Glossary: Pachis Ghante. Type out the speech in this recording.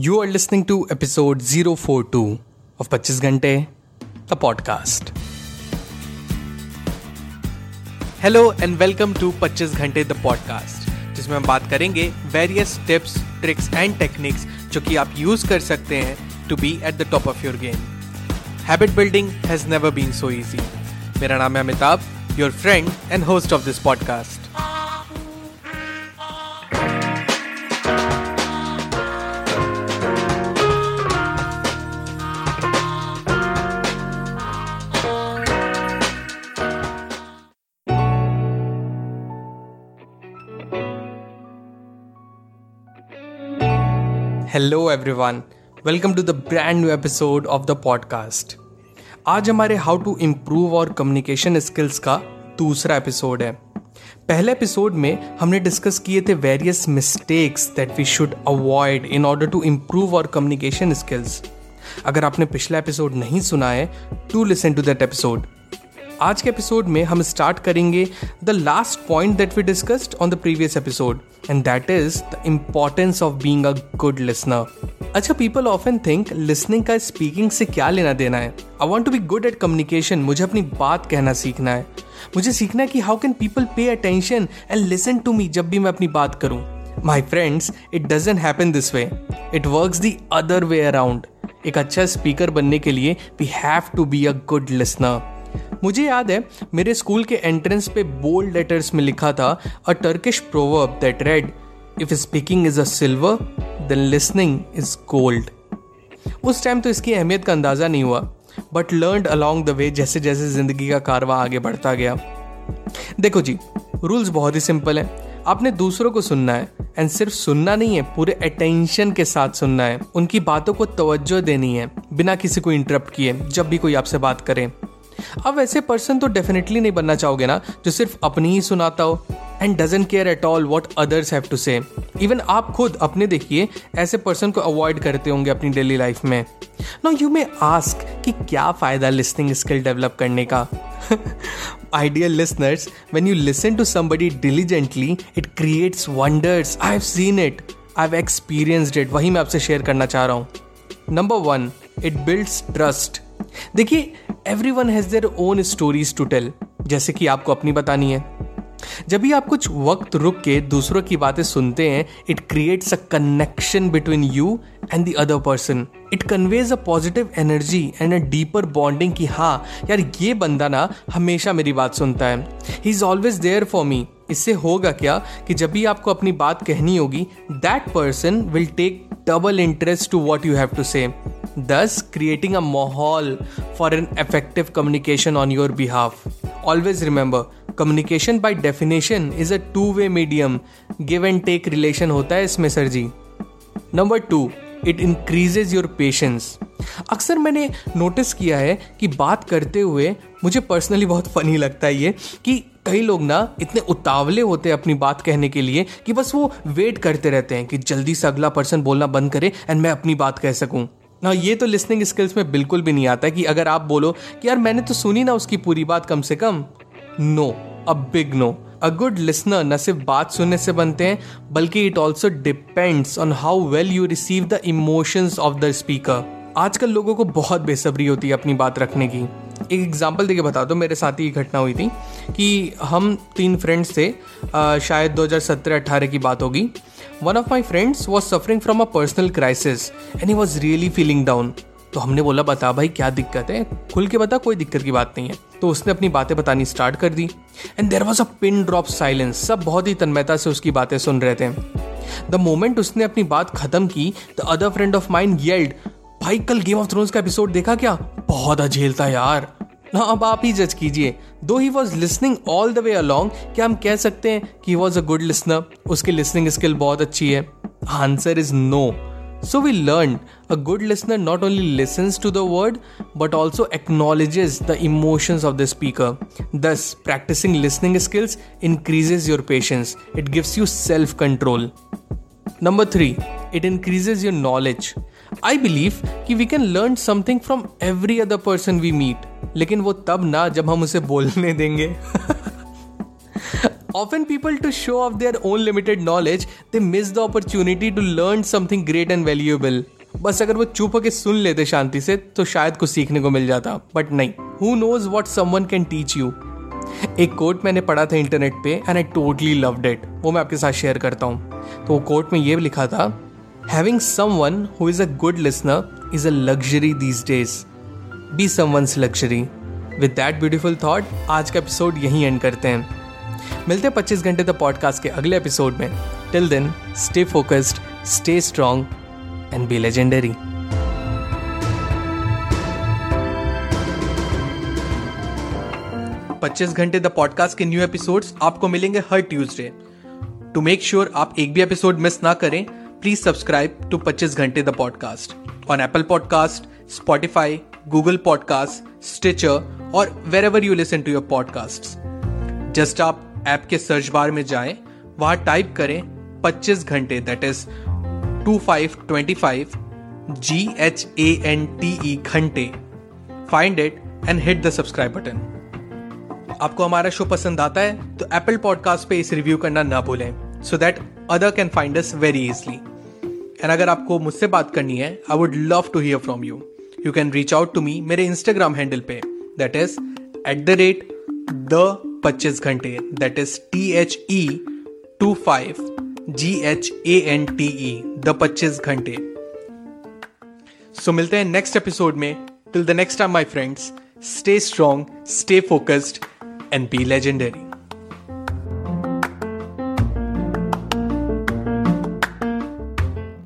You are listening to episode 042 of Pachis Ghante, the podcast. Hello and welcome to Pachis Ghante, the podcast, जिसमें हम बात करेंगे various tips, tricks and techniques जो कि आप use कर सकते हैं to be at the top of your game. Habit building has never been so easy. मेरा नाम है Amitabh, your friend and host of this podcast. Hello everyone, welcome to the brand new episode of the podcast. आज हमारे how to improve our communication skills का दूसरा episode है. पहले episode में हमने डिस्कस किए थे various mistakes that we should avoid in order to improve our communication skills. अगर आपने पिछला एपिसोड नहीं सुना है, to listen to that episode. आज के एपिसोड में हम स्टार्ट करेंगे the last point that we discussed on the previous episode, and that is the importance of being a good listener. अच्छा, पीपल ऑफन थिंक लिसनिंग का speaking से क्या लेना देना है. I want to be good at communication. मुझे अपनी बात कहना सीखना है. मुझे सीखना है कि how can people pay attention and listen to me जब भी मैं अपनी बात करूँ. My friends, it doesn't happen this way. It works the other way around. एक अच्छा स्पीकर बनने के लिए we have to be a good listener. मुझे याद है मेरे स्कूल के एंट्रेंस पे बोल्ड लेटर्स में लिखा था a Turkish proverb that read, if speaking is a silver then listening is gold. उस टाइम तो इसकी अहमियत का अंदाज़ा नहीं हुआ, but learned along the way जैसे जैसे जिंदगी का कारवां आगे बढ़ता गया. देखो जी, रूल्स बहुत ही सिंपल हैं. आपने दूसरों को सुनना है, एंड सिर्फ सुनना नहीं है, पूरे अटेंशन के साथ सुनना है. उनकी बातों को तवज्जो देनी है बिना किसी को इंटरप्ट किए जब भी कोई आपसे बात करे. अब ऐसे पर्सन तो डेफिनेटली नहीं बनना चाहोगे ना जो सिर्फ अपनी ही सुनाता हो and doesn't care at all what others have to say. Even आप खुद अपने देखिए, ऐसे पर्सन को अवॉइड करते होंगे अपनी डेली लाइफ में. नाउ यू मे आस्क कि क्या फायदा लिसनिंग स्किल डेवलप करने का. Ideal listeners, when you listen to somebody diligently, it creates wonders. I have seen it. I have experienced it. वही मैं आपसे शेयर करना चाह रहा हूं. Number 1, it builds trust. देखिए, everyone has their own stories to tell, जैसे कि आपको अपनी बतानी है. जब भी आप कुछ वक्त रुक के दूसरों की बातें सुनते हैं, it creates a connection between you and the other person. It conveys a positive energy and a deeper bonding कि हाँ यार, ये बंदा ना हमेशा मेरी बात सुनता है. He is always there for me. इससे होगा क्या कि जब भी आपको अपनी बात कहनी होगी, that person will take double interest to what you have to say, thus creating a माहौल for an effective communication on your behalf. Always remember, communication by definition is a two-way medium. Give and take relation होता है इसमें sir ji. Number 2, it increases your patience. अक्सर मैंने notice किया है कि बात करते हुए, मुझे पर्सनली बहुत फनी लगता है ये, कि कई लोग ना इतने उतावले होते हैं अपनी बात कहने के लिए कि बस वो वेट करते रहते हैं कि जल्दी से अगला पर्सन बोलना बंद करे एंड मैं अपनी बात कह सकूं. ना ये तो लिसनिंग स्किल्स में बिल्कुल भी नहीं आता है कि अगर आप बोलो कि यार मैंने तो सुनी ना उसकी पूरी बात कम से कम. No, a big no. A good listener न सिर्फ बात सुनने से बनते हैं, बल्कि it also depends on how well you receive the emotions of the speaker. आजकल लोगों को बहुत बेसब्री होती है अपनी बात रखने की. एक एग्जाम्पल देके बता दो. मेरे साथ ही घटना हुई थी कि हम 3 फ्रेंड्स थे, शायद 2017-18 की बात होगी. One of my friends was suffering from a personal crisis and he was really feeling down. तो हमने बोला, बता भाई क्या दिक्कत है, खुल के बता, कोई दिक्कत की बात नहीं है. तो उसने अपनी बातें बतानी स्टार्ट कर दी and there was a pin drop silence. सब बहुत ही तन्मयता से उसकी बातें सुन रहे थे. द मोमेंट उसने अपनी बात खत्म की, the other friend of mine yelled, भाई कल गेम ऑफ थ्रोन्स का एपिसोड देखा क्या, बहुत अझेल था यार. ना अब आप ही जज कीजिए. Though he was listening all the way along, क्या हम कह सकते हैं कि he was a good listener, उसकी लिसनिंग स्किल बहुत अच्छी है? Answer is no. So we learn a good listener not only listens to the word but also acknowledges the emotions of the speaker. दस practising listening skills increases your patience. It gives you self control. Number 3, it increases your knowledge. I believe कि we can learn something from every other person we meet, लेकिन वो तब ना जब हम उसे बोलने देंगे. Often people, to show off their own limited knowledge, they miss the opportunity to learn something great and valuable. बस अगर वो चुप होकर सुन लेते शांति से तो शायद कुछ सीखने को मिल जाता, बट नहीं. Who knows what someone can teach you? एक कोट मैंने पढ़ा था इंटरनेट पे and I totally loved it. वो मैं आपके साथ शेयर करता हूँ. तो वो कोट में ये लिखा था, Having someone who is a good listener is a luxury these days. Be someone's luxury. With that beautiful thought, आज का एपिसोड यहीं एंड करते हैं. मिलते हैं 25 घंटे द पॉडकास्ट के अगले एपिसोड में. Till then, stay focused, stay strong and be legendary. पच्चीस घंटे द पॉडकास्ट के न्यू एपिसोड्स आपको मिलेंगे हर ट्यूसडे. टू मेक श्योर आप एक भी एपिसोड मिस ना करें, प्लीज सब्सक्राइब टू 25 घंटे the podcast on Apple podcast, Spotify, Google podcast, Stitcher और wherever you listen to your podcast. Just आप ऐप के सर्च बार में जाएं, वहां टाइप करें 25 घंटे, दैट इज 2525 GHANTE घंटे. Find it and hit the subscribe button. आपको हमारा शो पसंद आता है तो एप्पल पॉडकास्ट पे इस रिव्यू करना ना भूलें, so that other can find us very easily. And अगर आपको मुझसे बात करनी है, I would love to hear from you. You can reach out to me मेरे इंस्टाग्राम हैंडल पे, दैट इज @the25 घंटे, दैट इज THE25GHANTE द 25 घंटे. सो मिलते हैं नेक्स्ट एपिसोड में. Till the next time my friends, stay strong, stay focused and be legendary.